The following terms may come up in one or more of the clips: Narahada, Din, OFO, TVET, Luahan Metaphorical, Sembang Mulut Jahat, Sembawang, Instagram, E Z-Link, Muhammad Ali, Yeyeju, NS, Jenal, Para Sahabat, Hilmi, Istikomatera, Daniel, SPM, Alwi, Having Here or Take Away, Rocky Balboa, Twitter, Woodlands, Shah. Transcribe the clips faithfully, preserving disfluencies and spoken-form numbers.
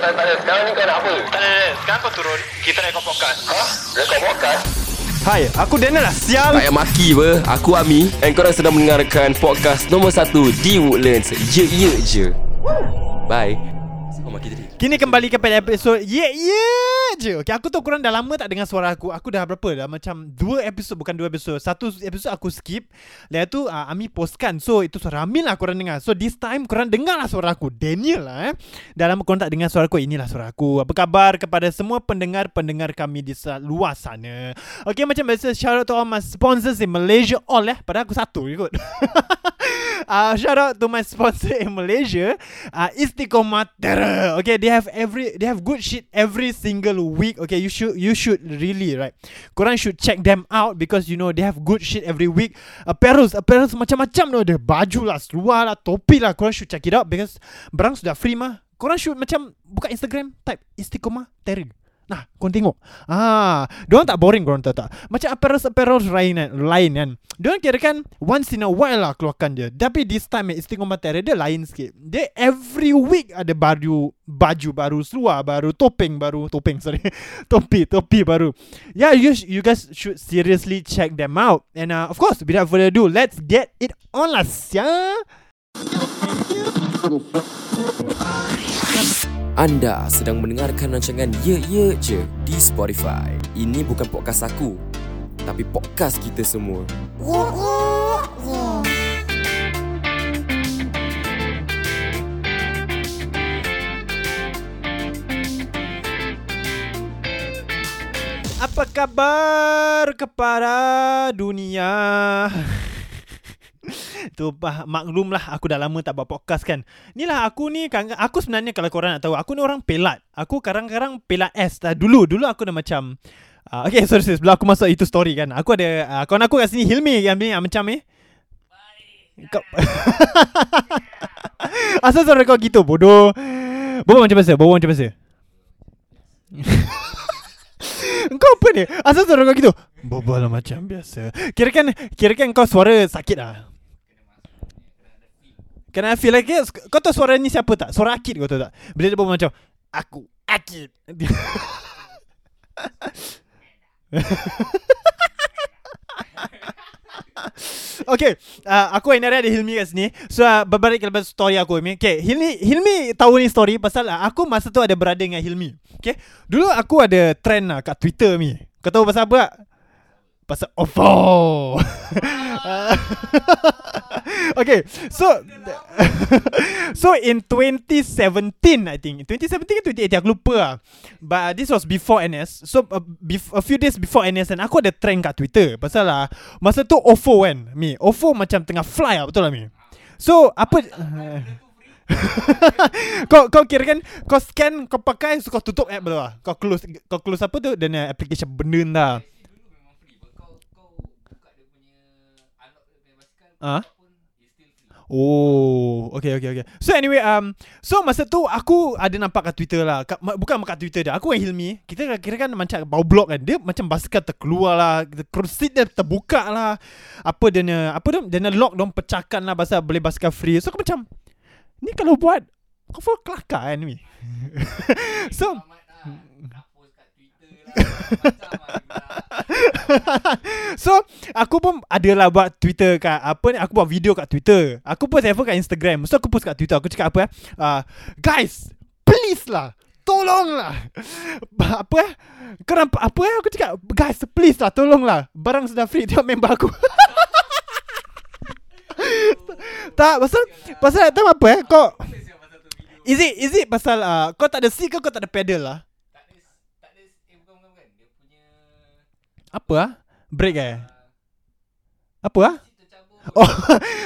tak ada, tak ada. Sekarang ni kau nak apa? Tak ada, sekarang kau turun. Kita nak ikut podcast. Hah? Rekod podcast? Hai, aku Daniel lah, sial. Tak payah maki apa. Aku Ami. And korang sedang mendengarkan podcast nombor satu di Woodlands. Ye ye je. Bye. Kini kembali kepada episod Ye ye je. Okay, aku tahu korang dah lama tak dengar suara aku. Aku dah berapa dah macam dua episod, bukan dua episod. Satu episod aku skip. Lepas tu uh, Ami postkan. So itu suara Amin lah korang dengar. So this time korang dengar lah suara aku, Daniel lah eh. Dah lama korang tak dengar suara aku. Inilah suara aku. Apa khabar kepada semua pendengar-pendengar kami di luar sana. Okay, macam biasa shout out to all my sponsors in Malaysia. All eh Padahal aku satu je kot. uh, Shout out to my sponsor in Malaysia, uh, Istikomatera. Okay, they have every they have good shit every single week. Okay, you should you should really right. Korang should check them out because you know they have good shit every week. Apparel, apparel macam-macam tu. Ada baju lah, seluar lah, topi lah. Korang should check it out because barang sudah free mah. Korang should macam buka Instagram, type Istikomatera. Nah, korang tengok. Ah, diorang tak boring korang tahu tak? Macam apparel-apparel lain, lain kan. Diorang kira kan once in a while lah keluarkan dia. Tapi this time Istikomatera dia lain sikit. Dia every week ada baru baju baru, seluar baru, topeng baru, topeng sorry. topi, topi baru. Yeah, you you guys should seriously check them out. And uh, of course, without further ado, let's get it on lah, yeah? Anda sedang mendengarkan rancangan Ye Ye Je di Spotify. Ini bukan podcast aku, tapi podcast kita semua. Ye Ye Je. Apa khabar kepada dunia? Tu maklumlah aku dah lama tak buat podcast kan. Inilah aku ni, aku sebenarnya kalau korang nak tahu, aku ni orang pelat. Aku kadang-kadang pelat S dah dulu. Dulu aku dah macam uh, okay sorry sorry sebelum aku masuk itu story kan. Aku ada uh, kawan aku kat sini Hilmi yang ni macam eh. Asal suara kau gitu bodoh. Bawa macam biasa, bawa macam biasa. Kau apa ni? Asal suara kau gitu. Bobo lah macam biasa. Kirakan kirakan kau suara sakit ah. Kena feel like it. Kau tahu suara ni siapa tak? Suara Akid kau tahu tak? Bila dia berbual macam aku Akid. Okay, uh, aku yang ada Hilmi kat sini. So uh, berbalik kepada story aku ni. Okay, Hilmi, Hilmi tahu ni story pasal uh, aku masa tu ada berada dengan Hilmi. Okay, dulu aku ada trend lah uh, kat Twitter ni. Kau tahu pasal apa tak? Pasal O F O. uh, Okay, so so in twenty seventeen I think twenty seventeen ke twenty eighteen aku lupa lah. But this was before N S. So uh, bef- a few days before N S, and aku ada trend kat Twitter pasal lah masa tu O F O kan Mi. O F O macam tengah fly lah, betul lah Mi. So apa uh, kau kau kira kan kau scan, kau pakai, so kau tutup app lah. Kau close, kau close apa tu dan uh, application benda dah. Ah. Huh? Oh, okay okay okay. So anyway, um so masa tu aku ada nampak kat Twitter lah. Kat, bukan kat Twitter dah. Aku dengan Hilmi, kita kira kan macam bau blog kan. Dia macam basikal terkeluar lah, kerusi dia terbuka lah. Apa dia apa tu? Dia lock dong pecahkan lah pasal boleh basikal free. So aku macam ni kalau buat kau full kelakar kan ni. So so aku pun adalah buat Twitter kat apa ni, aku buat video kat Twitter, aku post effort kat Instagram. So aku post kat Twitter, aku cakap apa eh uh, guys please lah, tolonglah. Apa eh korang apa eh aku cakap guys please lah, tolonglah, barang sudah free. Tengok member aku. Tak pasal pasal tak tahu apa eh kau is it is it pasal uh, kau tak ada seat ke, kau tak ada pedal lah. Apa ah? Break eh? Apa ah? Oh,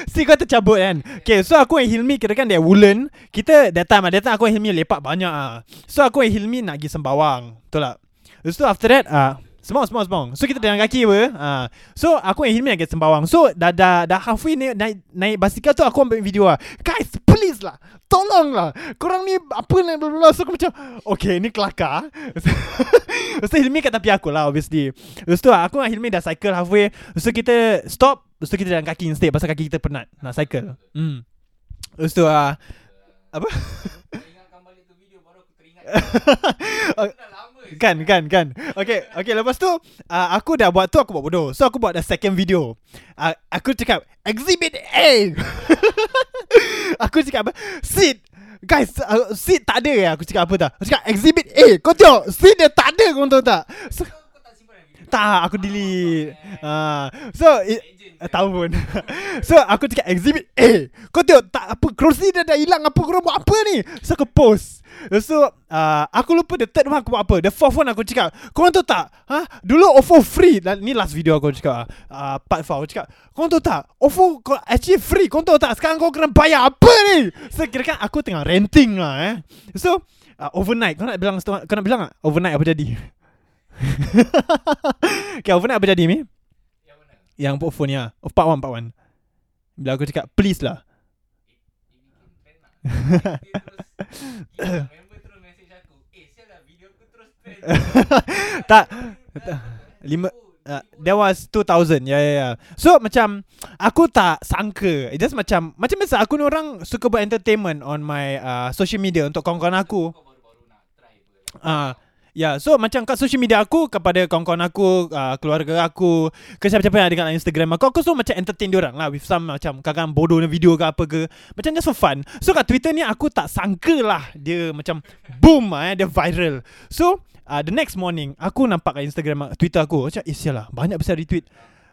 si kau tercabut kan? Okay, so aku dengan Hilmi kira kan dia Woodlands. Kita that time, that time aku dengan Hilmi lepak banyak ah. So aku dengan Hilmi nak pergi Sembawang. Betul tak? Lepas tu after that ah, Sembawang, Sembawang, Sembawang. So kita jalan kaki apa? Ah. So aku dengan Hilmi nak pergi Sembawang. So dah dah, dah halfway naik, naik naik basikal tu aku ambil video ah. Guys, please lah. Tolonglah. Korang ni apa ni bla. So aku macam okay, ni kelakar. Lepas tu Hilmi kat tepi aku lah obviously. Lepas tu aku dengan Hilmi dah cycle halfway. Lepas tu kita stop. Lepas tu kita jalan kaki instead pasal kaki kita penat nak cycle. Hmm. Lepas tu uh, apa? Ingat kembali tu video baru aku teringat. Kan kan kan Okay okay lepas tu uh, aku dah buat tu, aku buat bodoh. So aku buat the second video, uh, aku cakap Exhibit A. Aku cakap apa? Sid guys, uh, Sid tak ada ya. Aku cakap apa tak, aku cakap Exhibit A. Kau tengok Sid dia tak ada, kau tahu tak? So, tak, aku delete. Ah, okay. uh, So it, uh, tahu pun. So aku cakap Exhibit A. Kau tengok tak, apa, kerusi dia dah hilang. Apa korang buat apa ni? So aku post. So uh, aku lupa the third one aku buat apa. The fourth one aku cakap, korang tahu tak, huh? Dulu O F O free. Ni last video aku cakap, uh, part four aku cakap, korang tahu tak O F O actually free. Korang tahu tak sekarang korang kena bayar. Apa ni? So kira kan aku tengah ranting lah eh. So uh, overnight, kau nak bilang setengah, kau nak bilang tak overnight apa jadi? Okay, overnight apa jadi ni? Yang mana? Yang O F O ni lah, oh, part one, part one. Bila aku cakap please lah. Tak, tak. Lima uh, That was two thousand. Ya yeah, ya yeah, ya yeah. So macam aku tak sangka, just macam Macam biasa aku ni orang suka buat entertainment on my uh, social media untuk kawan-kawan aku. Ah. uh, Ya, yeah, so macam kat social media aku, kepada kawan-kawan aku, uh, keluarga aku, ke siapa-siapa yang ada kat Instagram aku, aku semua macam entertain diorang lah with some macam kadang-kadang bodoh video ke apa ke, macam just for fun. So kat Twitter ni aku tak sangka lah dia macam boom lah eh, dia viral. So uh, the next morning aku nampak kat Instagram, Twitter aku, macam eh sialah banyak besar retweet.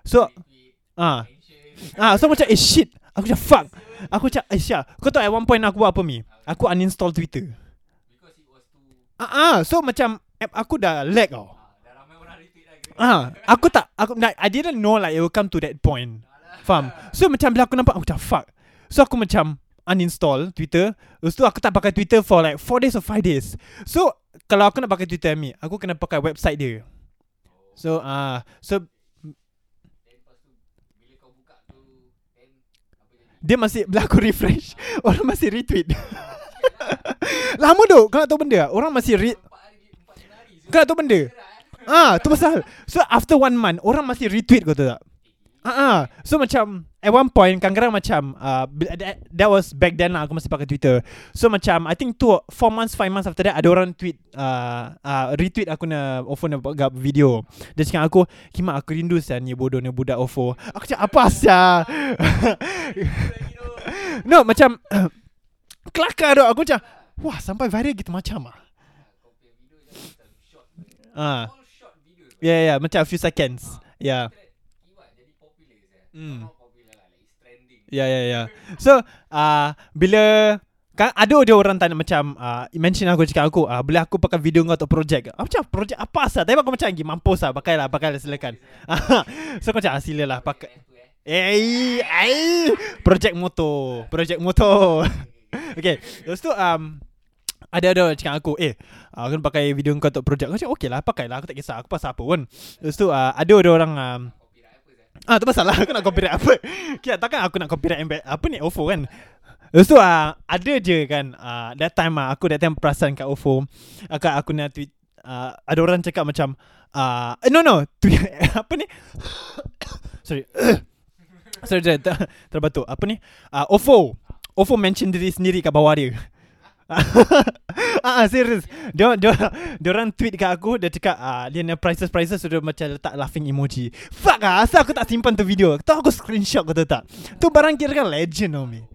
So ah, uh, uh, so macam eh shit, aku macam fuck, aku macam eh sial. Kau tahu at one point aku buat apa ni? Aku uninstall Twitter. Ah, uh, uh, so macam app aku dah lag tau. Dah ramai orang retweet lagi. Ah, aku tak aku I didn't know like it will come to that point. Faham? So macam bila aku nampak aku macam fuck. So aku macam uninstall Twitter. Lepas tu aku tak pakai Twitter for like four days or five days. So kalau aku nak pakai Twitter Ami, aku kena pakai website dia. So ah, uh, so dia masih bila aku refresh, orang masih retweet. Lama doh, kau nak tahu benda? Orang masih retweet. Kau nak tahu benda? Ah, tu pasal. So after one month orang masih retweet, kau tahu tak? Ah, so macam at one point kadang-kadang macam uh, that was back then lah, aku masih pakai Twitter. So macam I think two, four months, five months after that ada orang tweet uh, uh, retweet aku na O F O na video. Dia cakap aku, "Kima aku rindu sian ni bodoh ni budak O F O." Aku cakap apa sial? No, macam kelakar doh aku macam, wah sampai viral gitu macam ah. Ah, ya ya yeah, yeah, macam a few seconds. Ya. Hmm. Ya ya ya. So uh, bila kan ada dia orang tanya macam uh, mention aku cakap aku, uh, boleh aku pakai video kau untuk projek? Aku macam projek apa sah? Tapi aku macam lagi mampus ah, pakailah pakailah silakan. So aku cakap silalah pakai. Eh eh projek motor, projek motor. Okay, lepas tu um ada-ada cakap aku, eh aku nak pakai video kau untuk projek. Aku cakap okey lah, pakai lah, aku tak kisah, aku pasal apa pun. Lepas tu uh, ada orang um, ah, tu pasal lah, aku nak copyright apa. Kira takkan aku nak copyright embed, apa ni O F O kan. Lepas tu uh, ada je kan uh, that time uh, aku that time perasan kat O F O, uh, kat aku nak tweet, uh, ada orang cakap macam uh, No no tweet, apa ni Sorry Sorry ter- terbatuk Apa ni uh, O F O O F O mention diri sendiri kat bawah dia. Ah, uh, serius. Dia dia dia orang tweet kat aku, dia cakap ah uh, dia nak prices prices sudah macam letak laughing emoji. Fuck ah, asal aku tak simpan tu video. Tahu aku screenshot kau tahu tak? Tu barang kira kan legend oh me.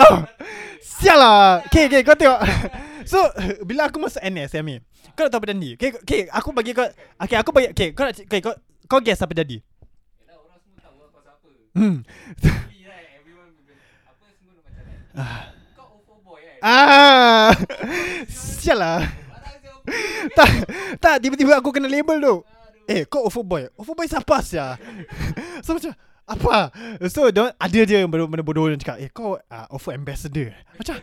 Oh, sial lah. Okay, okay, kau tengok. So, bila aku masuk N S Ami, kau tak tahu apa jadi. Okay, okay, aku bagi kau. Okay, aku bagi. Okay, kau nak okay, kau kau guess apa jadi? Yalah orang semua tahu apa siapa. Hmm. Ah. Ah, sial lah. Tak, tak, tiba-tiba aku kena label tu. Eh, kau O F O boy. O F O boy siapa sia? So macam apa? So dia ada je benda-benda bodoh yang cakap, "Eh, kau uh, O F O ambassador." Macam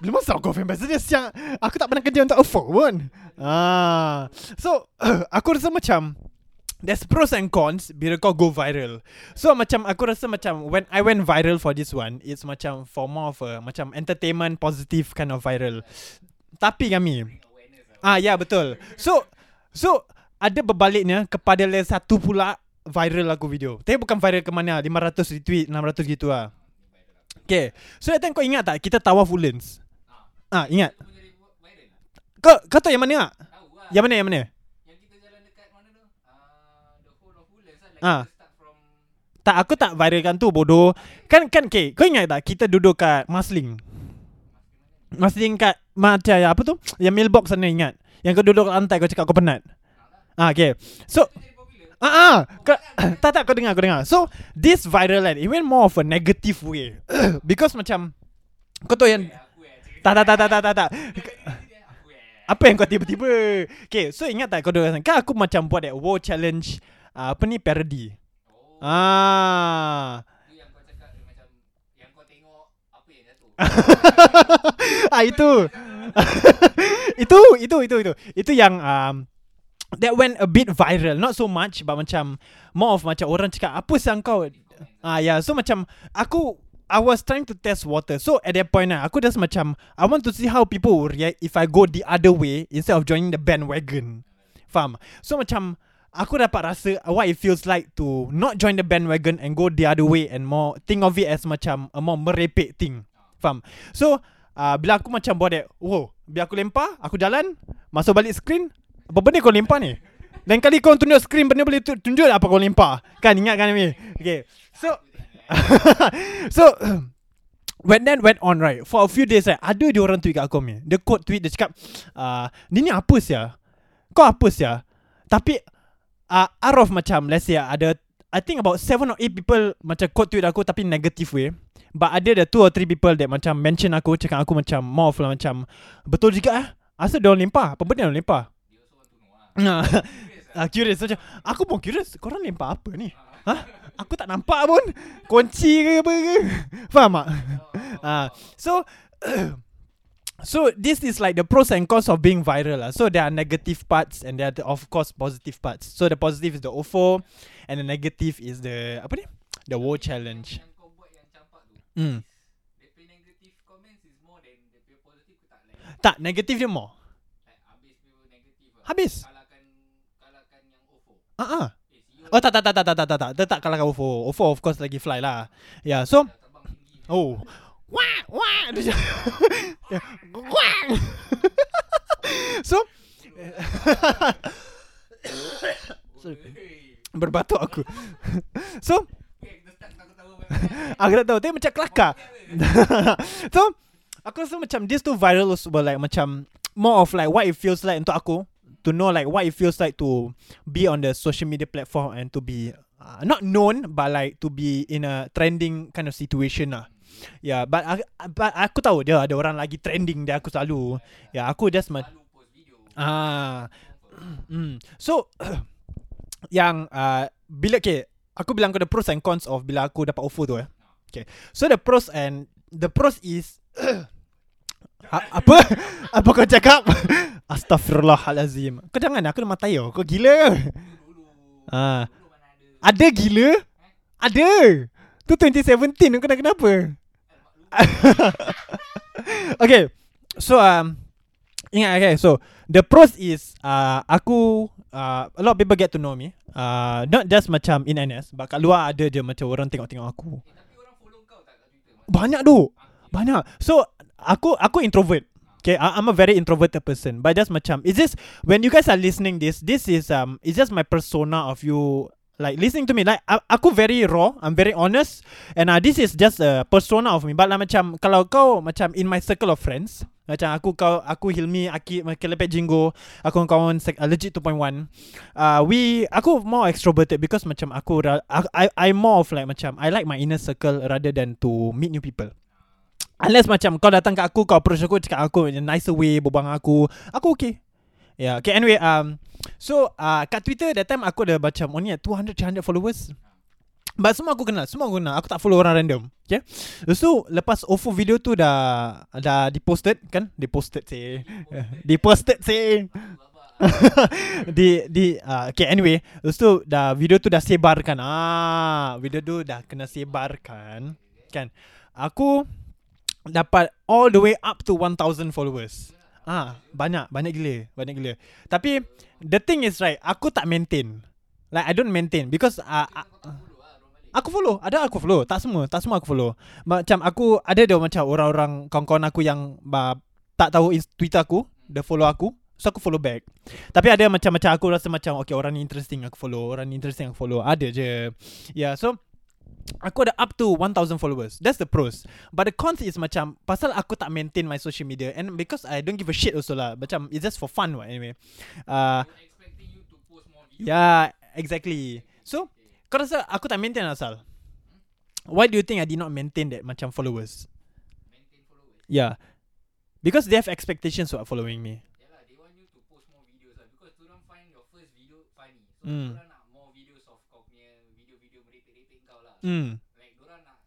belum masa kau ambassador sia. Aku tak pernah kerja untuk O F O pun. Ah. So uh, aku rasa macam there's pros and cons bila kau go viral. So macam aku rasa macam when I went viral for this one, it's macam for more of a macam entertainment positive kind of viral. Tapi kami ah ya yeah, betul. So so ada berbaliknya kepada layer satu pula viral aku video. Tapi bukan viral ke mana, five hundred retweet, six hundred gitu ah. Okay. So that time kau ingat tak kita tawaf Woodlands? Ah ingat. Kau kau tahu yang mana tak? Tahu lah. Yang mana yang mana? Yang kita jalan dekat mana tu? Ah, the whole of Woodlands lah. Like ah. Start from... Tak, aku tak viralkan tu bodoh. Kan kan okay. Kau ingat tak kita duduk kat Masling? Masling kat macam apa tu? Yang mailbox sana ingat. Yang kau duduk kat lantai kau cakap kau penat. Ah, okay. So Ah, ah. Kau, tak tak kau dengar kau dengar. So this viral kan, it went more of a negative way because macam kau tahu yang tak tak tak tak tak tak tak. Apa yang kau tiba-tiba? Okay, so ingat tak kau dengar kan aku macam buat that wow challenge uh, apa ni parody. Oh. Ah. Itu yang kau cakap macam yang kau tengok apa yang jatuh. ah itu. itu itu itu itu. Itu yang um, that went a bit viral, not so much but macam more of macam orang cakap apa siang kau ah yeah, so macam aku I was trying to test water, so at that point lah aku just macam I want to see how people will react if I go the other way instead of joining the bandwagon, faham? So macam aku dapat rasa what it feels like to not join the bandwagon and go the other way and more think of it as macam a more merepek thing, faham? So uh, bila aku macam buat that wow, bila aku lempar aku jalan masuk balik screen, apa benda kau lempar ni? Lain kali kau tunjuk screen, benda boleh tunjuk apa kau lempar. Kan ingat kan Ami? Okay. So So when that went on right, for a few days right, ada dia orang tweet kat aku Ami. Dia quote tweet, dia cakap uh, ni ni apa sia? Kau apa sia? Tapi uh, out of macam let's say ada I think about seven or eight people macam quote tweet aku tapi negative way. But ada the two or three people that macam mention aku, cakap aku macam more lah, macam betul juga eh, asal dia orang lempar? Apa benda dia orang lempar? Nah, uh, curious macam aku pun curious, korang lempar apa ni? Ha? Aku tak nampak pun. Kunci ke apa ke? Faham tak? Uh, so uh, So this is like the pros and cons of being viral lah. So there are negative parts and there are the, of course positive parts. So the positive is the O F O and the negative is the apa ni? The war challenge. Hmm. The negative comments is more than the positive ke tak like? Tak, negative dia more. Habis. Ah, uh-huh. Oh tak tak tak tak tak tak tak tak tak kalahkan O F O. O F O of course lagi fly lah. Yeah, so oh, wah wah. So berbatuk aku. So aku tak tahu tapi macam kelakar. So aku rasa macam these two virals were like macam more of like what it feels like untuk aku. To know like what it feels like to be on the social media platform and to be uh, not known but like to be in a trending kind of situation lah. Yeah, but uh, but aku tahu dia ada orang lagi trending dia aku selalu. Yeah, aku just ma- ah. Mm. So yang uh, bila okay, aku bilang kau the pros and cons of bila aku dapat O F O tu eh. Okay. So the pros and the pros is A- apa? Apa kau cakap? Astaghfirullahalazim. Kau jangan, aku dah matai tau. Kau gila. Ah. Ada gila? Ada. Tu twenty seventeen kau dah kenapa? Okay. So um ingat okay. So the pros is uh, aku uh, a lot of people get to know me. Uh, not just macam in N S, but kat luar ada je macam orang tengok-tengok aku. Eh, tapi orang follow kau tak kat Twitter? Banyak tu. Banyak. So aku aku introvert. Okay, I'm a very introverted person. But just macam it's just when you guys are listening this, this is um it's just my persona of you like listening to me. Like aku very raw, I'm very honest, and uh, this is just a persona of me. But lah macam kalau kau macam in my circle of friends, macam aku kau aku Hilmi, Aki, Kelepek Jinggo, aku kawan uh, legit two point one. Uh we aku more extroverted because macam aku I I more of like macam I like my inner circle rather than to meet new people. Unless macam kau datang kat aku, kau approach aku, cakap aku in a nicer way, berbual dengan aku, aku okay. Yeah, okay anyway, um, so uh, kat Twitter that time aku ada macam only at two hundred, three hundred followers. But semua aku kenal, semua aku kenal, aku tak follow orang random. Okay, so lepas O F O video tu dah dah diposted kan? Diposted say Diposted say di di uh, okay anyway, so dah video tu dah sebarkan. Ah, video tu dah kena sebarkan kan. Aku dapat all the way up to one thousand followers. Ah, banyak, banyak gila, banyak gila. Tapi the thing is right, aku tak maintain. Like I don't maintain because uh, uh, aku follow, ada aku follow, tak semua, tak semua aku follow. Macam aku ada dia macam orang-orang kawan-kawan aku yang uh, tak tahu Twitter aku. dia follow aku, so aku follow back. Tapi ada macam-macam aku rasa macam okay, orang ni interesting aku follow, orang ni interesting aku follow, ada je. Yeah, so aku ada up to one thousand followers. That's the pros. But the cons is macam pasal aku tak maintain my social media, and because I don't give a shit also lah. Macam it's just for fun what, anyway. uh, expecting you to post more videos. Yeah, exactly. So kau rasa aku tak maintain asal? Why do you think I did not maintain that macam followers? Maintain followers? Yeah, because they have expectations for following me. Yeah lah, they want you to post more videos lah, because tu orang find your first video funny. So mm. orang nak more videos of kau punya video-video merepek-repek kau lah. Mm. Like orang nak,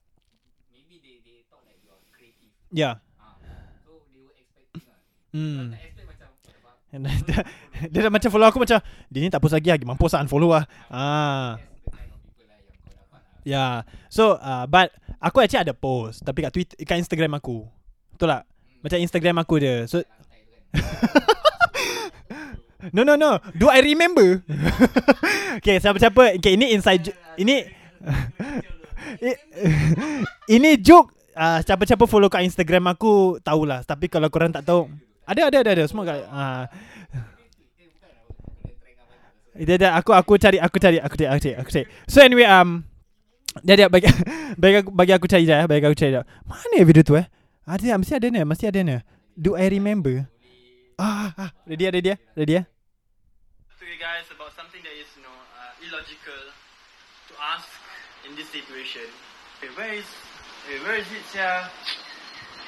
maybe they they thought like you're creative. Yeah. Ah, so they were expecting lah. Mm. Like, dia dah macam follow aku macam dia ni tak post lagi lah, mampus lah, unfollow lah. ah. Yeah. So uh, but aku actually ada post, tapi kat Twitter, kat Instagram aku. Betul tak? Macam Instagram aku je. So No no no do I remember? Okay, siapa-siapa, okay, ini inside ju- Ini ini joke. uh, Siapa-siapa follow kat Instagram aku tahulah, tapi kalau korang tak tahu, ada ada ada ada semua kat ah. Dia dia aku aku cari aku cari aku cari aku cari. Aku cari. So anyway um dia dia bagi bagi aku bagi aku cari dah, bagi aku cari dah. Mana video tu eh? Ada mesti ada ni, mesti ada ni. Do I remember? Ah, ah ready ada dia, ada dia. Okay guys, about something that is you know uh, illogical to ask in this situation. Okay, where is okay, where is it sia?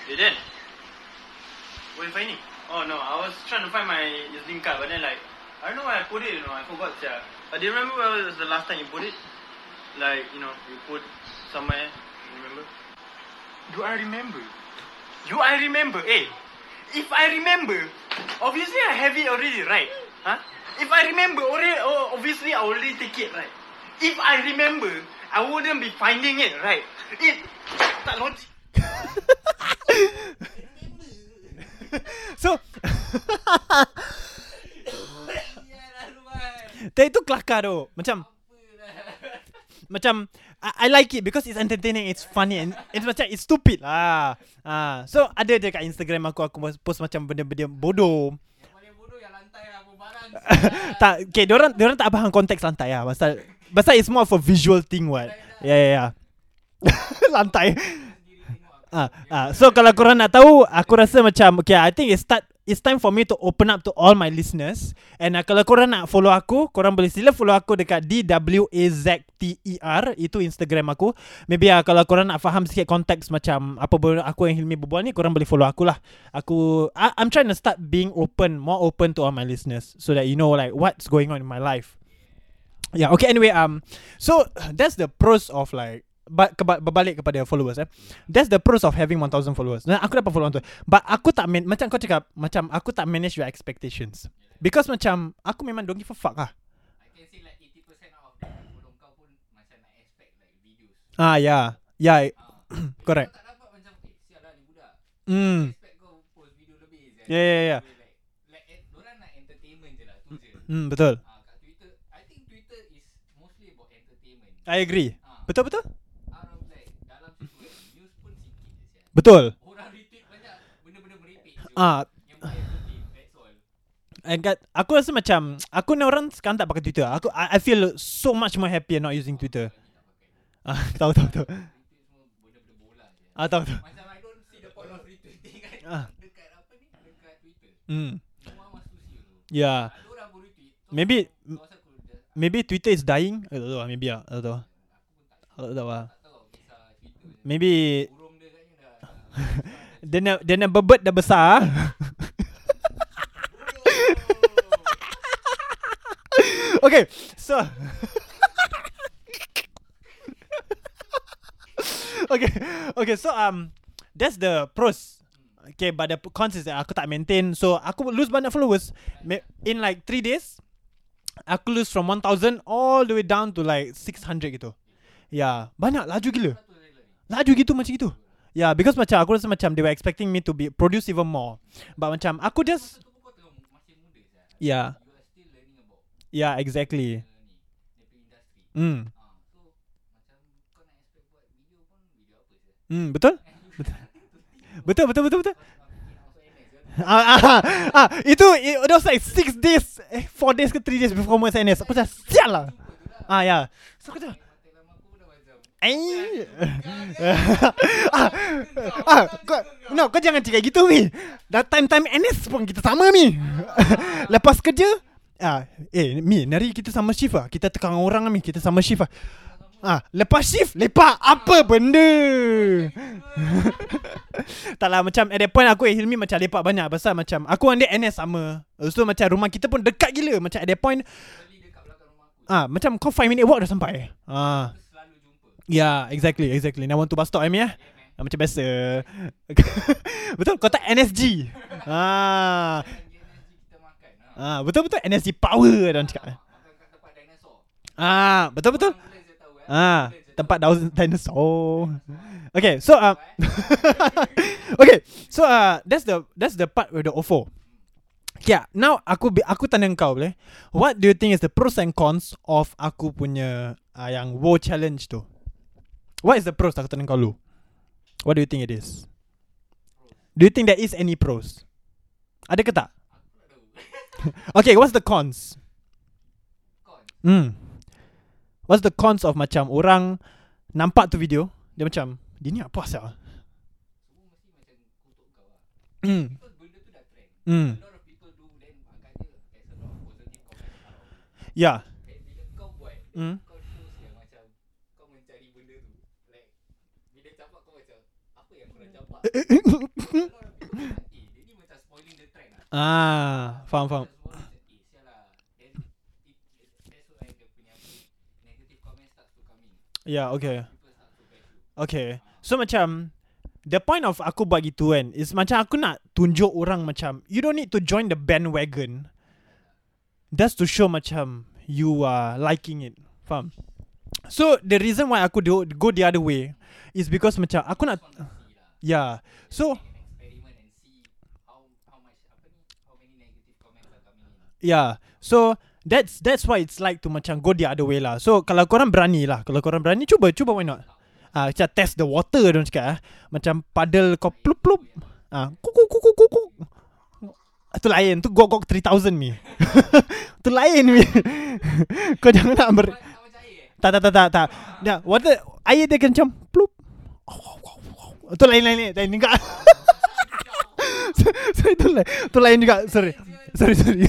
They did. What if I need? Oh no, I was trying to find my E Z-Link card, but then like I don't know where I put it, you know, I forgot yeah. But do you remember where was the last time you put it? Like, you know, you put somewhere, you remember? Do I remember? Do I remember? Hey, if I remember, obviously I have it already, right? Huh? If I remember already, oh, obviously I already take it, right? If I remember, I wouldn't be finding it, right? It tak logik. So tapi tu kelakar tu. Macam Macam I, I like it because it's entertaining, it's funny, and it's macam it's stupid lah. ah. So ada je kat Instagram aku, aku post macam benda-benda bodoh. Yang paling bodoh yang lantai lah, barang tak, okay, diorang, diorang tak faham konteks lantai lah. Pasal Pasal it's more for visual thing what. Yeah yeah yeah lantai. Ah, ah. So kalau korang nak tahu, aku rasa macam okay, I think it's start it's time for me to open up to all my listeners. And uh, kalau korang nak follow aku, korang boleh sila follow aku dekat D W A Z T E R, itu Instagram aku. Maybe uh, kalau korang nak faham sikit konteks macam apa ber- aku yang Hilmi berbual ni, korang boleh follow aku lah. Aku I, I'm trying to start being open, more open to all my listeners, so that you know like what's going on in my life. Yeah, okay, anyway, um so that's the pros of like But keba- berbalik kepada followers eh. That's the pros of having one thousand followers. Nah, aku dapat followers tu, but aku tak man- macam kau cakap, macam aku tak manage your expectations, because macam aku memang don't give a fuck lah. I can say like eighty percent of the follow kau pun macam nak expect like videos. Ah yeah. Yeah uh, correct. Kau tak dapat macam eh, siap lah ni budak. Mm. Expect kau post video lebih je. Yeah yeah yeah. Like, like eh, dorang nak entertainment je lah, tu je. Hmm, betul. Ah, kat Twitter, I think Twitter is mostly about entertainment. I agree. Ah. Betul betul. Betul. Orang retweet banyak benda-benda merepek. Ah. Yang boleh retweet, that's all. I got, aku rasa macam aku ni orang sekarang tak pakai Twitter. Aku I, I feel so much more happy not using Twitter. Ah, tahu tahu tahu. Benda-benda bola je. Ah, tahu tahu. Macam I don't see the point of retweeting kan. Ah. Dekat apa ni? Dekat Twitter. Hmm. Semua masuk situ. Yeah. Ada orang retweet. Maybe maybe Twitter is dying. I don't know, maybe ah. I don't know. Aku pun tak tahu ah. Maybe dia nak, dia nak bebet dah besar. Okay, so Okay Okay so um that's the pros. Okay, but the cons is that aku tak maintain, so aku lose banyak followers. In like three days aku lose from one thousand all the way down to like six hundred gitu. Yeah, banyak, laju gila. Laju gitu macam gitu. Yeah, because macam aku rasa macam they were expecting me to be produce even more, but macam aku just yeah, yeah, exactly. Hmm. Hmm, betul, betul, betul, betul, betul, betul. Ah, ah, ah, itu it was like six days, eh, four days ke three days before my N S. Aku dah sial lah. Ah ya. So aku dah Eh. ah, ah, kau, no, kau jangan cakap gitu Mi. Dah time-time N S pun kita sama Mi. Lepas kerja, ah, eh Mi, hari kita sama shift ah. Kita tekan orang Mi, kita sama shift ah. Ah, lepas shift, lepak apa benda. Taklah macam at that point aku eh Hilmi macam lepak banyak pasal macam aku and dia N S sama. So macam rumah kita pun dekat gila macam at that point. Ah, macam kau five minute walk dah sampai. Ah. Yeah, exactly, exactly. Now want to bus stop, I mean, yeah? Yeah, macam biasa. Betul, kau tak N S G. ah. ah, betul-betul N S G power orang cakap. Ah, betul-betul. Ah, tempat dinosaur. Okay, so uh, okay, so uh, that's the that's the part with the O F O. Yeah, now aku aku tanya kau boleh. What do you think is the pros and cons of aku punya uh, yang WoW challenge tu? What is the pros aku tanya kau lu? What do you think it is? Do you think there is any pros? Ada ke tak? Okay, what's the cons? Cons. Hmm. What's the cons of macam orang nampak tu video, dia macam, dia ni apa asal? Hmm. Hmm. Ya. Hmm. Ah, faham faham. Yeah, okay. Okay. So macam the point of aku buat gitu kan is macam aku nak tunjuk orang macam you don't need to join the bandwagon. That's to show macam you are liking it. Faham? So the reason why aku do, go the other way is because macam aku nak yeah. So experiment and see how how much apa ni how many negative comments are coming in. Yeah. So that's that's why it's like to macam go the other way lah. So kalau korang berani lah, kalau korang berani cuba cuba why not? Ah, macam test the water dia cakap ah. Macam paddle kau plup plup. Ah, kukuk kukuk kukuk. Itu lain, tu gogok three thousand Mi. Tu lain Mi. Kau jangan nak ber Tak tak tak tak tak. Dah, water air dia kencang plup. Tu lain-lain ni, lain juga. Sorry, tu lain. Tu lain juga, sorry. Sorry, sorry.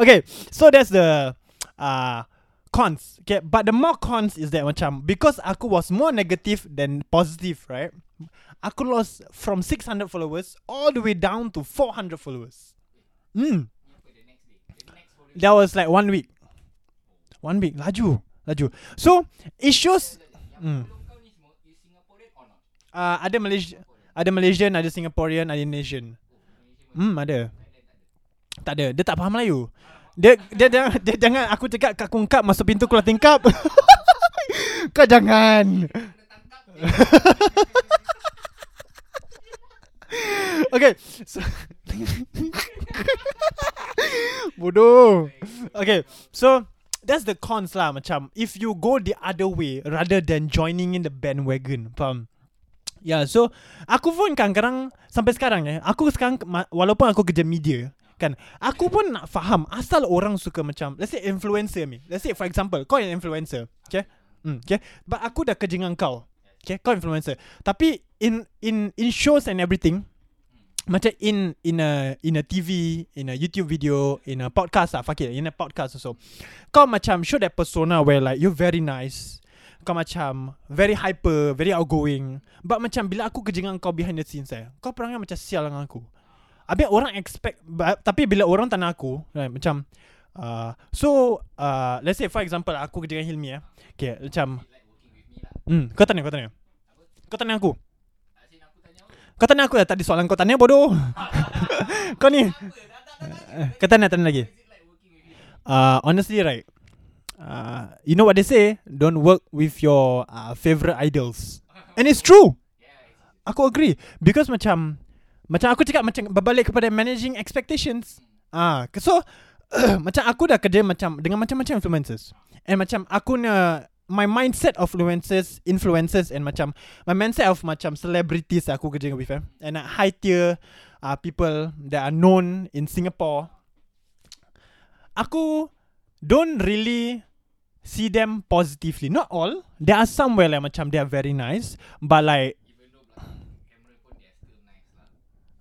Okay, so that's the uh, cons. Okay, but the more cons is that macam because aku was more negative than positive, right? Aku lost from six hundred followers all the way down to four hundred followers. Hmm. That was like one week. One week, laju, laju. So, it shows... Hmm. Uh, ada Malaysia, ada Malaysian, ada Singaporean, ada Indonesian. Hmm, ada. Tak ada. Dia tak faham Melayu. Dia dia, dia, dia jangan aku cakap kat kungkap masuk pintu keluar tingkap. Kau jangan. Okay. So, bodoh. Okay. So that's the cons lah macam if you go the other way rather than joining in the bandwagon. Faham? Ya, yeah, so aku pun kadang-kadang sampai sekarang eh, aku sekarang walaupun aku kerja media kan, aku pun nak faham asal orang suka macam let's say influencer ni. Let's say for example, kau yang influencer, okay? Hmm, okay. But aku dah kerja dengan kau. Okay, kau influencer. Tapi in in in shows and everything macam in in a in a T V, in a YouTube video, in a podcast ah, fuck it, in a podcast also. Kau macam show that persona where like you very nice. Kau macam very hyper, very outgoing. But macam bila aku kerja dengan kau behind the scenes eh, kau perangai macam sial dengan aku. Habis orang expect but, tapi bila orang tak nak aku right, macam uh, So uh, let's say for example aku kerja dengan Hilmi eh. Okay macam hmm, kau tanya, kau tanya Kau tanya aku Kau tanya aku dah tadi soalan kau tanya bodoh. Kau ni kau tanya, tanya lagi uh, honestly right, Uh, you know what they say, don't work with your uh, favorite idols. And it's true. Aku agree because macam macam aku cakap macam berbalik kepada managing expectations. Ah, uh, so uh, macam aku dah kerja macam dengan macam-macam influencers. And macam aku ni my mindset of influencers, influencers and macam my mindset of macam celebrities aku kerja dengan with eh? And uh, high tier uh, people that are known in Singapore. Aku don't really see them positively. Not all. There are some where like macam they are very nice, but like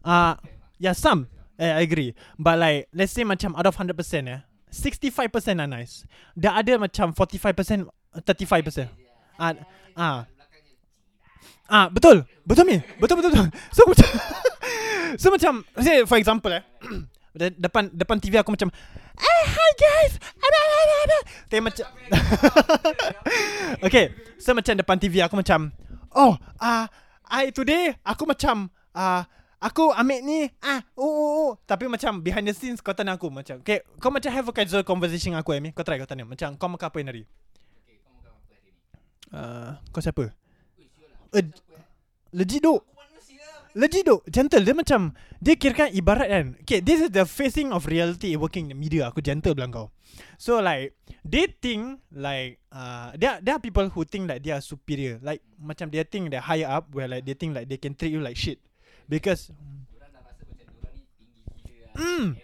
ah uh, yeah some. Eh, I agree. But like let's say macam out of one hundred percent eh, sixty-five percent are nice. There ada macam forty-five percent thirty-five percent. Ah, ah, ah, betul, betul ni, betul, betul, betul. So macam, so macam, say for example eh, depan depan T V aku macam, eh, hi guys, ada ada ada. Tapi macam, okay, so macam depan T V aku macam, oh, ah, uh, I today aku macam, ah. Uh, Aku ambil ni ah, oh, oh, oh. Tapi macam behind the scenes kau tanya aku macam okay, kau macam have a casual conversation dengan aku Ami. Kau try kau tanya macam kau makan apa hari ni? Okay, kau makan apa hari ni? Uh, kau siapa? Uh, legit dok. Legit dok. Gentle dia macam dia kirakan ibarat kan. Okay, this is the facing of reality working in the media. Aku gentle bilang kau. So like they think like uh, there, there are people who think like they are superior. Like macam they think they're higher up where like they think like they can treat you like shit. Because mm,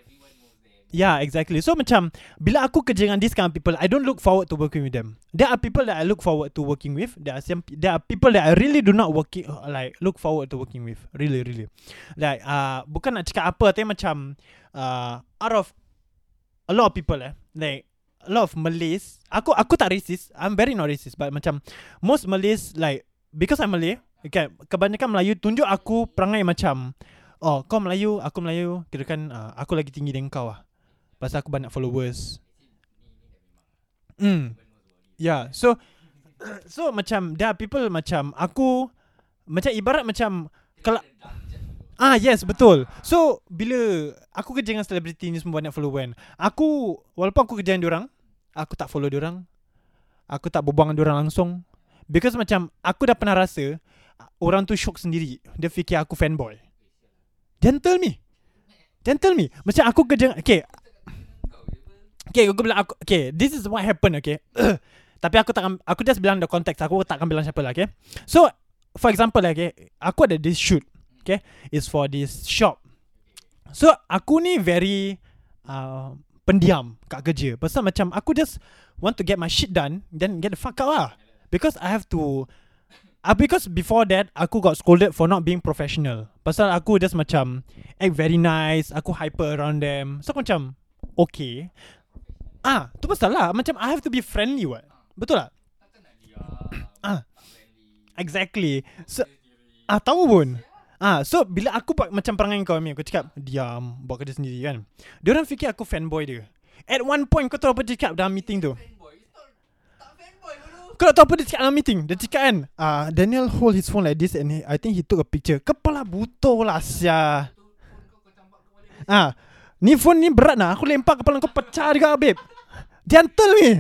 yeah, exactly. So macam bila aku kerja dengan these kind of people, I don't look forward to working with them. There are people that I look forward to working with. There are some, there are people that I really do not working like look forward to working with. Really, really. Like uh, bukan nak cakap apa, tapi macam uh, out of a lot of people eh, like a lot of Malays. Aku aku tak racist. I'm very not racist, but macam most Malays like because I'm Malay. Okay, kebanyakan Melayu tunjuk aku perangai macam oh, kau Melayu, aku Melayu. Kirakan uh, aku lagi tinggi dengan kau lah pasal aku banyak followers. Hmm, yeah, so so macam there are people macam aku macam ibarat macam kela- Ah yes, betul. So bila aku kerja dengan selebriti ni semua banyak follower, aku walaupun aku kerja dengan diorang, aku tak follow diorang, aku tak berbual dengan diorang langsung. Because macam aku dah pernah rasa orang tu shock sendiri. Dia fikir aku fanboy. Gentle me. Gentle me. Macam aku kerja. Okay. Okay, aku bilang aku. Okay, this is what happened, okay. Tapi aku tak, aku just bilang the context. Aku tak akan bilang siapa lah, okay. So, for example lah, okay, aku ada this shoot, okay. It's for this shop. So, aku ni very uh, pendiam kat kerja. Pasal macam aku just want to get my shit done, then get the fuck out lah. Because I have to Uh, because before that, aku got scolded for not being professional. Pasal aku just macam act very nice, aku hyper around them. So aku macam okay. Ah, tu pasal lah. Macam I have to be friendly what. Betul tak? Ah, exactly. So, ah, tahu pun. Ah, so bila aku buat macam perangai kau ni, aku cakap diam, buat kerja sendiri kan. Diorang fikir aku fanboy dia. At one point kau tahu apa cakap dalam meeting tu? Kau tak tahu apa dia cakap dalam meeting. Dia cakap kan uh, Daniel hold his phone like this and he, I think he took a picture. Kepala butuh lah Syah. Ah, ni phone ni berat lah. Aku lempar kepala kau pecah juga babe. Gentle ni.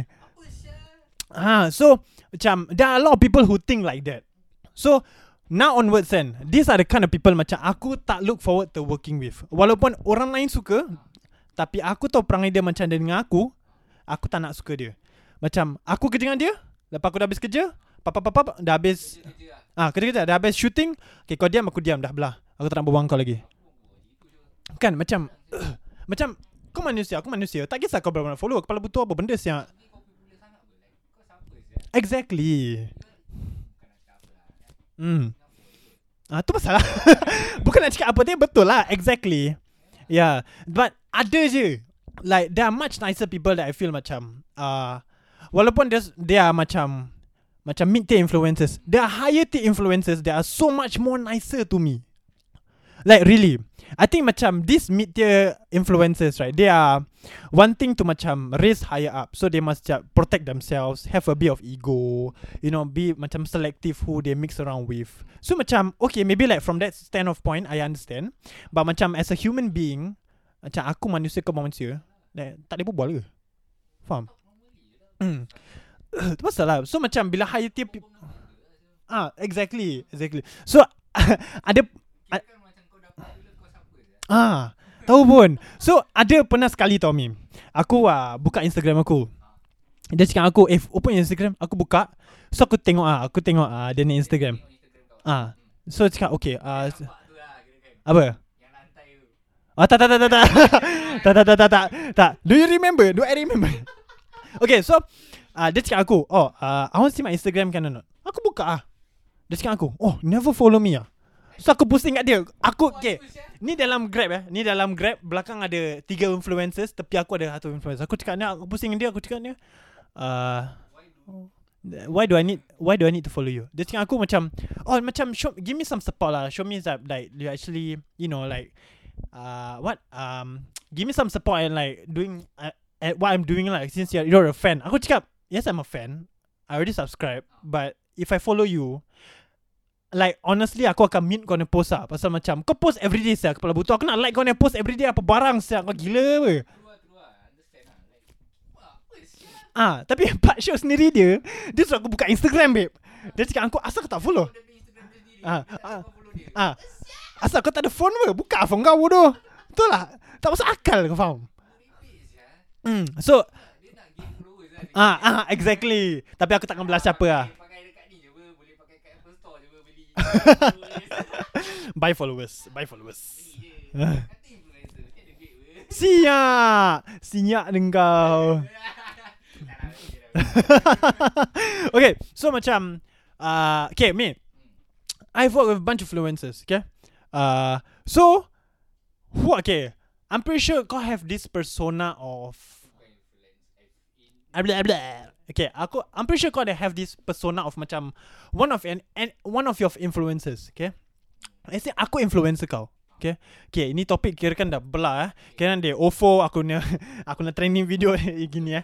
Ah, so macam there are a lot of people who think like that. So now onwards then, these are the kind of people macam aku tak look forward to working with. Walaupun orang lain suka, tapi aku tahu perangai dia macam dia dengan aku, aku tak nak suka dia. Macam aku kerja dengan dia, lepas aku dah habis kerja, papapapap, dah habis ah, kerja-kerja, dah habis shooting. Okay, kau diam, aku diam, dah belah. Aku tak nak berbual kau lagi. Kan, macam uh, macam, kau manusia, aku manusia. Tak kisah kau berapa nak follow, kepala butuh apa benda siap. Exactly. Hmm. Ah, tu pasal lah. Bukan nak cakap apa dia, betul lah. Exactly. Yeah. But, ada je. Like, there are much nicer people that I feel macam Ah uh, walaupun they are macam Macam mid-tier influencers, they are higher-tier influencers, they are so much more nicer to me. Like really, I think macam these mid-tier influencers, right, they are wanting to macam raise higher up. So they must protect themselves, have a bit of ego, you know, be macam selective who they mix around with. So macam okay, maybe like from that stand of point I understand. But macam as a human being, macam aku manusia ke manusia, like, tak boleh berbual ke? Faham? Hmm. Itu pasal lah. So macam bila high tier people, ah, exactly, exactly. So ada a- ah, tahu pun. So ada pernah sekali tau Mim, aku ah, buka Instagram aku. Dia cakap aku, eh open Instagram. Aku buka. So aku tengok ah, aku tengok ah dia ni Instagram. Ah. So cakap okay ah, apa? Yang lantai tu. Ah tak tak tak tak tak. tak tak tak tak tak. Tak. Do you remember? Do I remember? Okay, so ah dia cakap aku, oh ah, I want to see my Instagram can or not. Aku buka ah. Dia cakap aku, oh never follow me ah. So aku posting kat dia. Aku okay, ni dalam Grab eh. Ni dalam Grab, belakang ada tiga influencers, tepi aku ada satu influencer. Aku cakap dia, aku posting dia, aku cakap dia, uh, why do I need why do I need to follow you? Dia cakap aku macam, oh macam show, give me some support lah. Show me that like you actually, you know, like uh, what um give me some support and like doing uh, at what I'm doing lah, like, since you're, you're a fan. Aku cakap, yes I'm a fan. I already subscribe, but if I follow you, like honestly aku akan mute kau ni post lah. Pasal macam kau post everyday siap. Kepala butuh aku nak like kau ni post everyday. Apa barang siap. Kau gila apa? Ah, tapi part show sendiri dia, dia suruh aku buka Instagram babe. Dia cakap aku, asal kau tak follow ah, ah, ah, asal kau tak ada phone ke? Buka phone kau bodoh. Betul lah. Tak masuk akal kau faham. mm, So ah, ah, exactly. Tapi aku takkan belah siapa lah. Buy followers, buy followers. Siap, siap dengkau. Okay, so macam uh, okay, me I've worked with a bunch of influencers. Okay uh, so who, okay, I'm pretty sure kau have this persona of okay, aku, I'm pretty sure kau ada have this persona of macam one of an, an one of your influencers. Okay, I say aku influencer kau. Okay, okay, ini topik kira kan dah belah eh. Kira kan dia O F O, aku nak aku nak training video gini eh.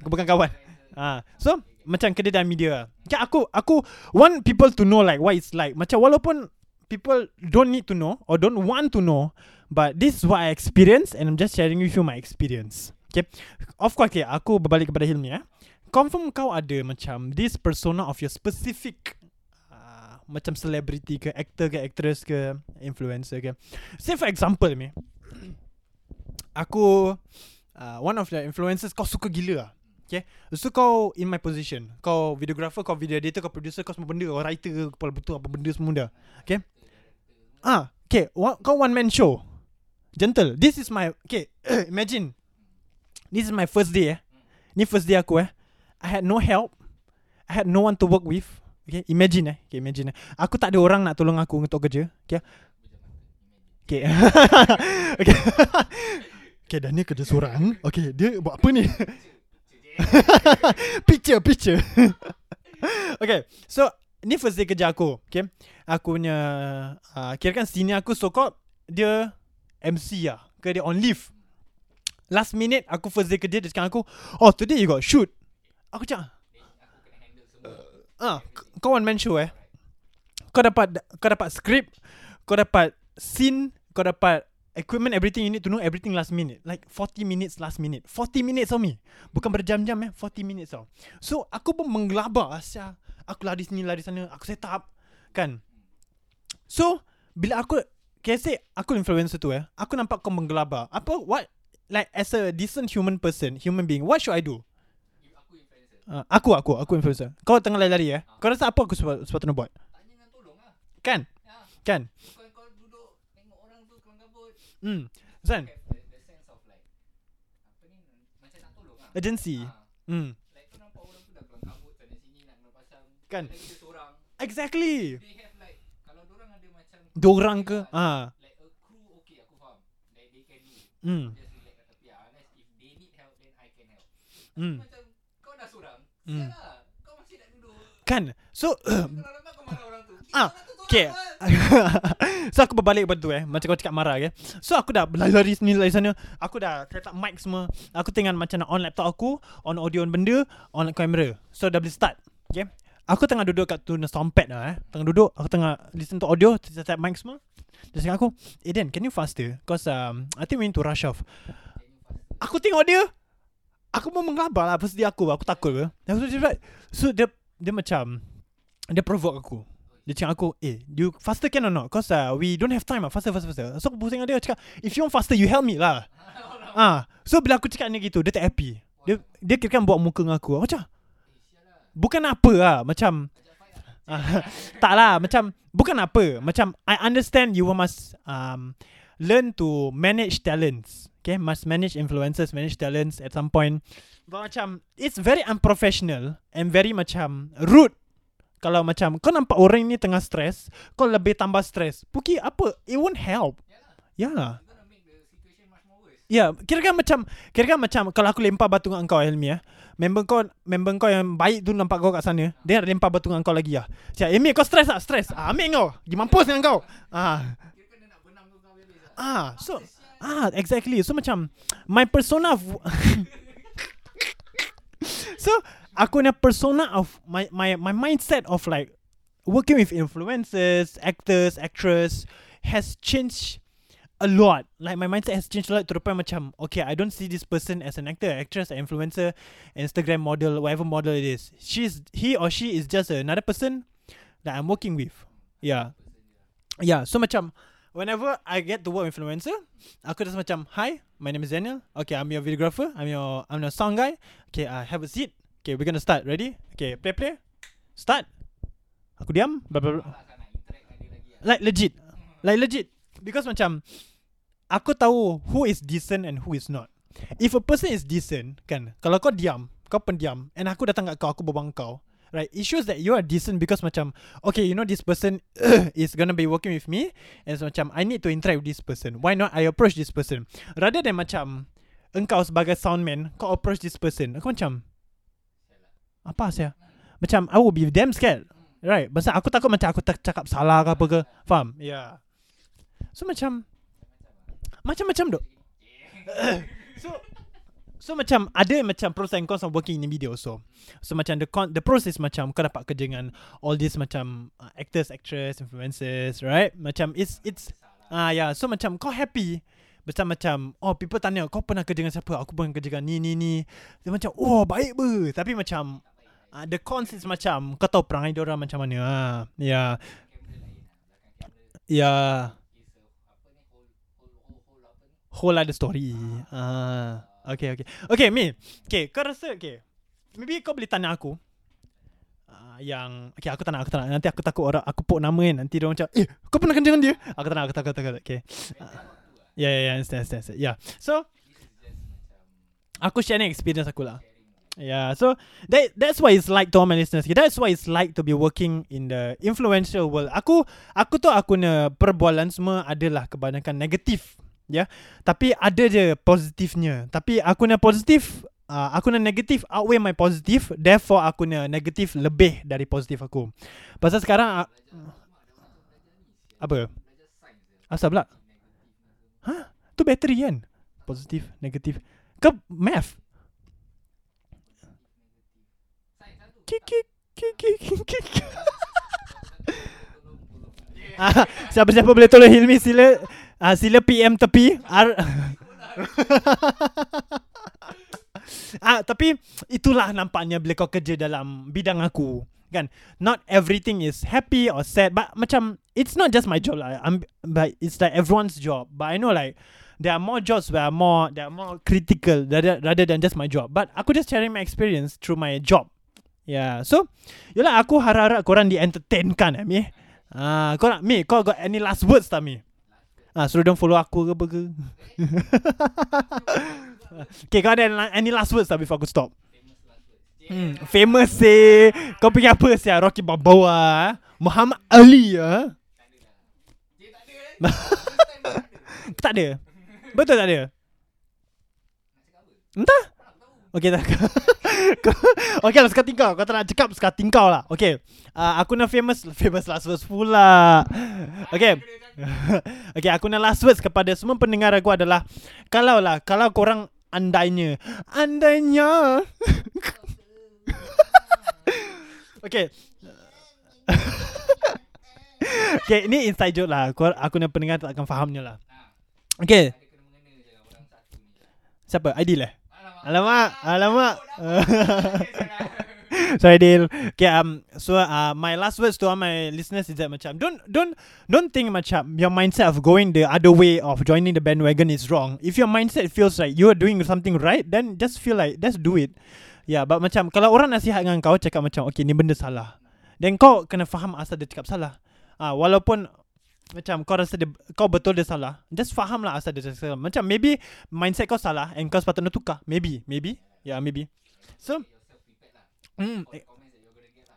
Bukan kawan. Ah, so macam kerja dalam media. Okay, aku aku want people to know like what it's like. Macam walaupun people don't need to know or don't want to know, but this is what I experience and I'm just sharing with you my experience. Okay, of course okay, aku berbalik kepada Hilmi eh. Confirm kau ada macam this persona of your specific uh, macam celebrity ke, actor ke, actress ke, influencer ke. Say for example me, aku uh, one of the influencers kau suka gila lah. Okay, so kau in my position, kau videographer, kau video editor, kau producer, kau semua benda, kau writer ke, kepala betul apa benda semua dah. Okay ah, okay, one, kau one man show. Gentle. This is my okay, imagine this is my first day eh. Ni first day aku eh. I had no help. I had no one to work with. Okay, imagine eh. Okay, imagine eh. Aku tak ada orang nak tolong aku untuk kerja. Okay. Okay. Okay. Okay, Daniel kerja seorang. Okay, dia buat apa ni? Picture, picture. Okay, so ni first day kerja aku. Okay. Aku punya uh, kira kan senior aku so called dia M C lah. Ke dia on leave. Last minute aku first day kerja, dia cakap aku, oh today you got shoot. Aku cakap ah, uh, kau one man show eh. Kau dapat, kau dapat script, kau dapat scene, kau dapat equipment, everything. You need to know everything last minute. Like forty minutes last minute. forty minutes on me. Bukan berjam-jam eh, forty minutes on. So aku pun menggelabah Asya. Aku lari sini, lari sana, aku set up kan. So bila aku okay, say aku influencer tu eh, aku nampak kau menggelabah. Apa, what, like as a decent human person, human being, what should I do? Aku influencer. Uh, aku, aku, aku influencer. Kau tengah lari-lari eh. Ha. Kau rasa apa aku sepatutnya buat? Tanya dengan tolong lah. Kan? Ha. Kan? Kau, kau duduk tengok orang tu kelang kabut. Hmm. Zan? The, the sense of like, apa ni, macam nak tolong lah. Agency. Ha. Hmm. Like kau nampak orang tu dah kelang kabut, sana sini nak kena pasang. Kan? Lagi seorang. Exactly. They have like, kalau dorang ada macam dorang ke? Ha. Like a crew, okay aku faham. Like they can do. Hmm. Just Mm. macam kau dah sorang. Mm. Sialah, kau masih nak duduk. Kan. So uh, ah, okay. So aku berbalik pada tu eh. Macam kau cakap marah ke. So aku dah lari sini lari sana. Aku dah set up mic semua. Aku tengah macam nak on laptop aku, on audio on benda, on kamera. So dah boleh start. Okay. Aku tengah duduk kat tu soundpad lah eh. Tengah duduk, aku tengah listen to audio, set up mic semua. Dia cakap aku, "Eh Dan, can you faster? Cause um, I think we need to rush off." Aku tengok dia, aku pun menggabar lah. First dia aku, aku takut ke. So dia, dia macam, dia provoke aku. Dia cakap aku, eh you faster can or not? Cause uh, we don't have time lah. Faster faster faster. So aku pusing dengan dia, cakap if you want faster you help me lah. Ah, so bila aku cakap ni gitu, dia tak happy. Dia dia kira kan buat muka dengan aku. Macam bukan apa lah, macam uh, tak lah, macam bukan apa. Macam I understand you must um, learn to manage talents. Okay, must manage influencers, manage talents at some point. But macam it's very unprofessional and very macam rude. Kalau macam kau nampak orang ni tengah stres, kau lebih tambah stres. Puki apa? It won't help. Yalah. Yeah. Ya, yeah, kira-kira macam kira-kira macam kalau aku lempar batu dengan kau, Hilmi, ya. Member kau, member kau yang baik tu nampak kau kat sana, dia ada lempar batu dengan kau lagi ah. Ya. Siap, Hilmi kau stres ah, stres. Ah, ambil kau. Gi mampus dengan kau. Ah. Kira kena nak benam kau habis. Ah, so ah, exactly. So macam my persona of so aku punya persona of my my my mindset of like working with influencers, actors, actress has changed a lot. Like my mindset has changed a lot to the point macam okay, I don't see this person as an actor, actress, influencer, Instagram model, whatever model it is. She's he or she is just another person that I'm working with. Yeah. Yeah, so macam whenever I get to work with influencer, aku just macam, "Hi, my name is Daniel. Okay, I'm your videographer. I'm your I'm your sound guy. Okay, I uh, have a seat. Okay, we're going to start. Ready? Okay, play play. Start." Aku diam. Blah, blah, blah. Like legit. Like legit. Because macam aku tahu who is decent and who is not. If a person is decent, kan, kalau kau diam, kau pendiam, and aku datang kat kau, aku berbual kau, right, it shows that you are decent. Because macam okay, you know this person uh, is gonna be working with me, and so macam I need to interact with this person. Why not I approach this person rather than macam engkau sebagai soundman, kau approach this person. Aku macam apa saya? Macam I will be damn scared, right? Pasal aku takut macam aku tak cakap salah ke apa ke. Faham? Yeah. So macam Macam-macam dok. Uh, so so macam ada macam pros and cons of working in media also. So macam the con, the pros is macam kau dapat kerja dengan all these macam uh, actors, actress, influencers, right? Macam it's it's ah uh, yeah, so macam kau happy. Macam macam oh, people tanya kau pernah kerja dengan siapa? Aku pernah kerja dengan ni ni ni. Dia macam oh, baik ber. Tapi macam uh, the cons is macam kau tahu perangai dia orang macam mana. Ha. Uh, yeah. Yeah. Whole other story. Ah, ah. Okay, okay. Okay, Mi. Okay, kau rasa, okay. Maybe kau boleh tanya aku. Uh, yang, okay, aku tak nak, aku tak nak. Nanti aku takut orang, aku pok nama kan. Nanti dia macam, eh, kau pernah kencangan dia? Aku tak nak, aku takut, takut. Okay. Uh, yeah, yeah, yeah. Understand, understand. Yeah. So, aku share ni experience aku lah. Yeah, so that that's why it's like to all my listeners. That's why it's like to be working in the influential world. Aku, aku tu aku punya perbualan semua adalah kebanyakan negatif. Ya, yeah. Tapi ada je positifnya. Tapi aku nak positif, uh, aku nak negatif outweigh my positif. Therefore aku nak negatif lebih dari positif aku. Pasal sekarang uh, apa? Asal pula? Ha? Tu bateri kan? Positif, negatif. Ke math? Kikik kikik kikik. Ah, siapa-siapa boleh tolong Hilmi sila. Ah, sila P M tepi. Ar- ah, tapi itulah nampaknya bila kau kerja dalam bidang aku, kan? Not everything is happy or sad, but macam it's not just my job lah. I'm, but it's like everyone's job. But I know like there are more jobs where are more that are more critical rather, rather than just my job. But aku just sharing my experience through my job. Yeah, so yalah aku harap-harap korang di entertainkan, Ami. Ah, korang, Mi, kau got any last words tak, Mi? Ah, suruh dia follow aku ke apa ke? Okay, kau ada any last words tak before aku stop? Hmm, famous eh. Kau fikir apa sih? Rocky Balboa, Muhammad Ali ya? Tak ada. Betul tak ada? Entah. Okay, tak. Okay lah, sekating kau. Kau tak nak cakap, sekating kau lah. Okay, uh, aku nak famous famous last words pula. Okay. Okay, aku nak last words kepada semua pendengar aku adalah, Kalau lah Kalau korang andainya Andainya okay okay, ini inside joke lah. Aku, aku nak pendengar tak akan fahamnya lah. Okay, siapa? Aidil lah. Alamak, alamak. Sorry Dil. Okay, um, so uh, my last words to all my listeners is that macam don't don't don't think macam your mindset of going the other way of joining the bandwagon is wrong. If your mindset feels like you are doing something right, then just feel like just do it. Yeah, but macam kalau orang nasihat dengan kau cakap macam okay ni benda salah, then kau kena faham asal dia cakap salah. Ah, uh, walaupun macam kau rasa dia, kau betul dia salah, just faham lah asal dia salah. Macam maybe mindset kau salah and kau sepatutnya tukar. Maybe, maybe. Yeah, maybe. So mm,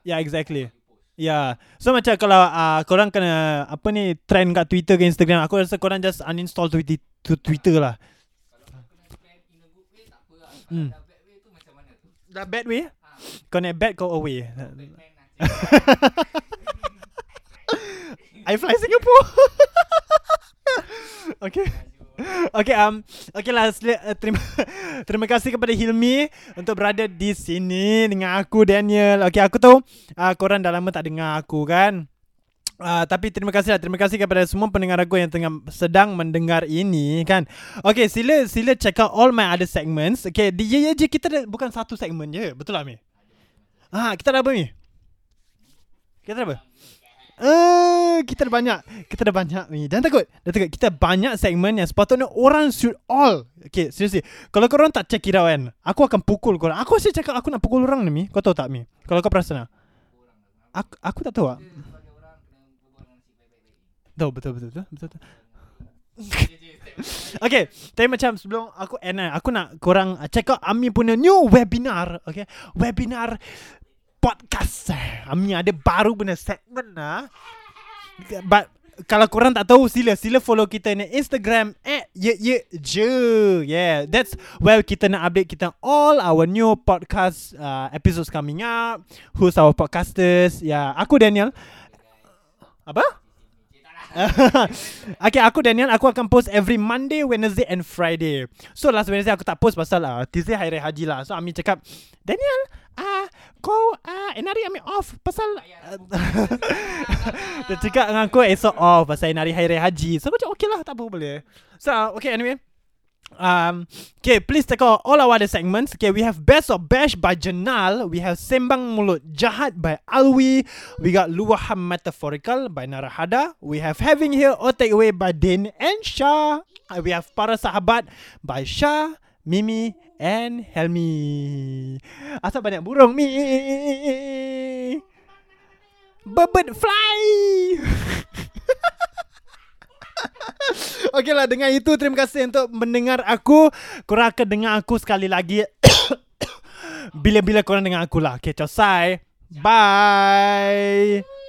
yeah, exactly. Yeah. So macam kalau uh, korang kena apa ni trend kat Twitter ke Instagram, aku rasa korang just uninstall Twitter, Twitter lah. Hmm. The bad way? Kau nak bad kau away. I fly Singapore. Okay. Okay, um, okay lah, uh, terima, terima kasih kepada Hilmi untuk berada di sini dengan aku, Daniel. Okay, aku tahu uh, korang dah lama tak dengar aku kan, uh, tapi terima kasih lah, terima kasih kepada semua pendengar aku yang tengah sedang mendengar ini kan. Okay, sila sila check out all my other segments. Okay, di Yeyeju kita ada bukan satu segmen je, betul lah Mi? Ah, kita ada apa Mi? Kita ada apa? Uh, kita ada banyak Kita ada banyak ni. Jangan takut, Jangan takut kita banyak segmen yang sepatutnya orang should all. Okay, seriously, kalau korang tak check it out kan, aku akan pukul korang. Aku asyik cakap aku nak pukul orang ni Mi. Kau tahu tak Mi? Kalau kau perasan lah aku, aku tak tahu lah. Tahu betul betul betul betul. betul. Okay, tapi macam sebelum aku end, aku nak korang check out Ami punya new webinar. Okay, webinar podcast. Ami ada baru benda segmen lah. But kalau korang tak tahu, sila sila follow kita ni Instagram at Yeyeju. Yeah, that's where kita nak update kita all our new podcast uh, episodes coming up. Who's our podcasters? Yeah, aku Daniel. Apa? Okay, aku Daniel, aku akan post every Monday, Wednesday and Friday. So last Wednesday aku tak post pasal lah Tuesday Hari Raya Haji lah. So Ami cakap Daniel, ah, kau ah, enari Ami off pasal dia cakap dengan aku esok off pasal enari Hari Raya Haji. So aku cakap okay lah, tak apa boleh. So okay, anyway, Um, okay, please take out all our other segments. Okay, we have Best of Bash by Jenal. We have Sembang Mulut Jahat by Alwi. We got Luahan Metaphorical by Narahada. We have Having Here or Take Away by Din and Shah. We have Para Sahabat by Shah, Mimi and Hilmi. Asal banyak burung Mi. Bird fly. Okay lah, dengan itu terima kasih untuk mendengar aku. Korang akan dengar aku sekali lagi bila-bila korang dengar aku lah. Okay, ciao, say. Bye.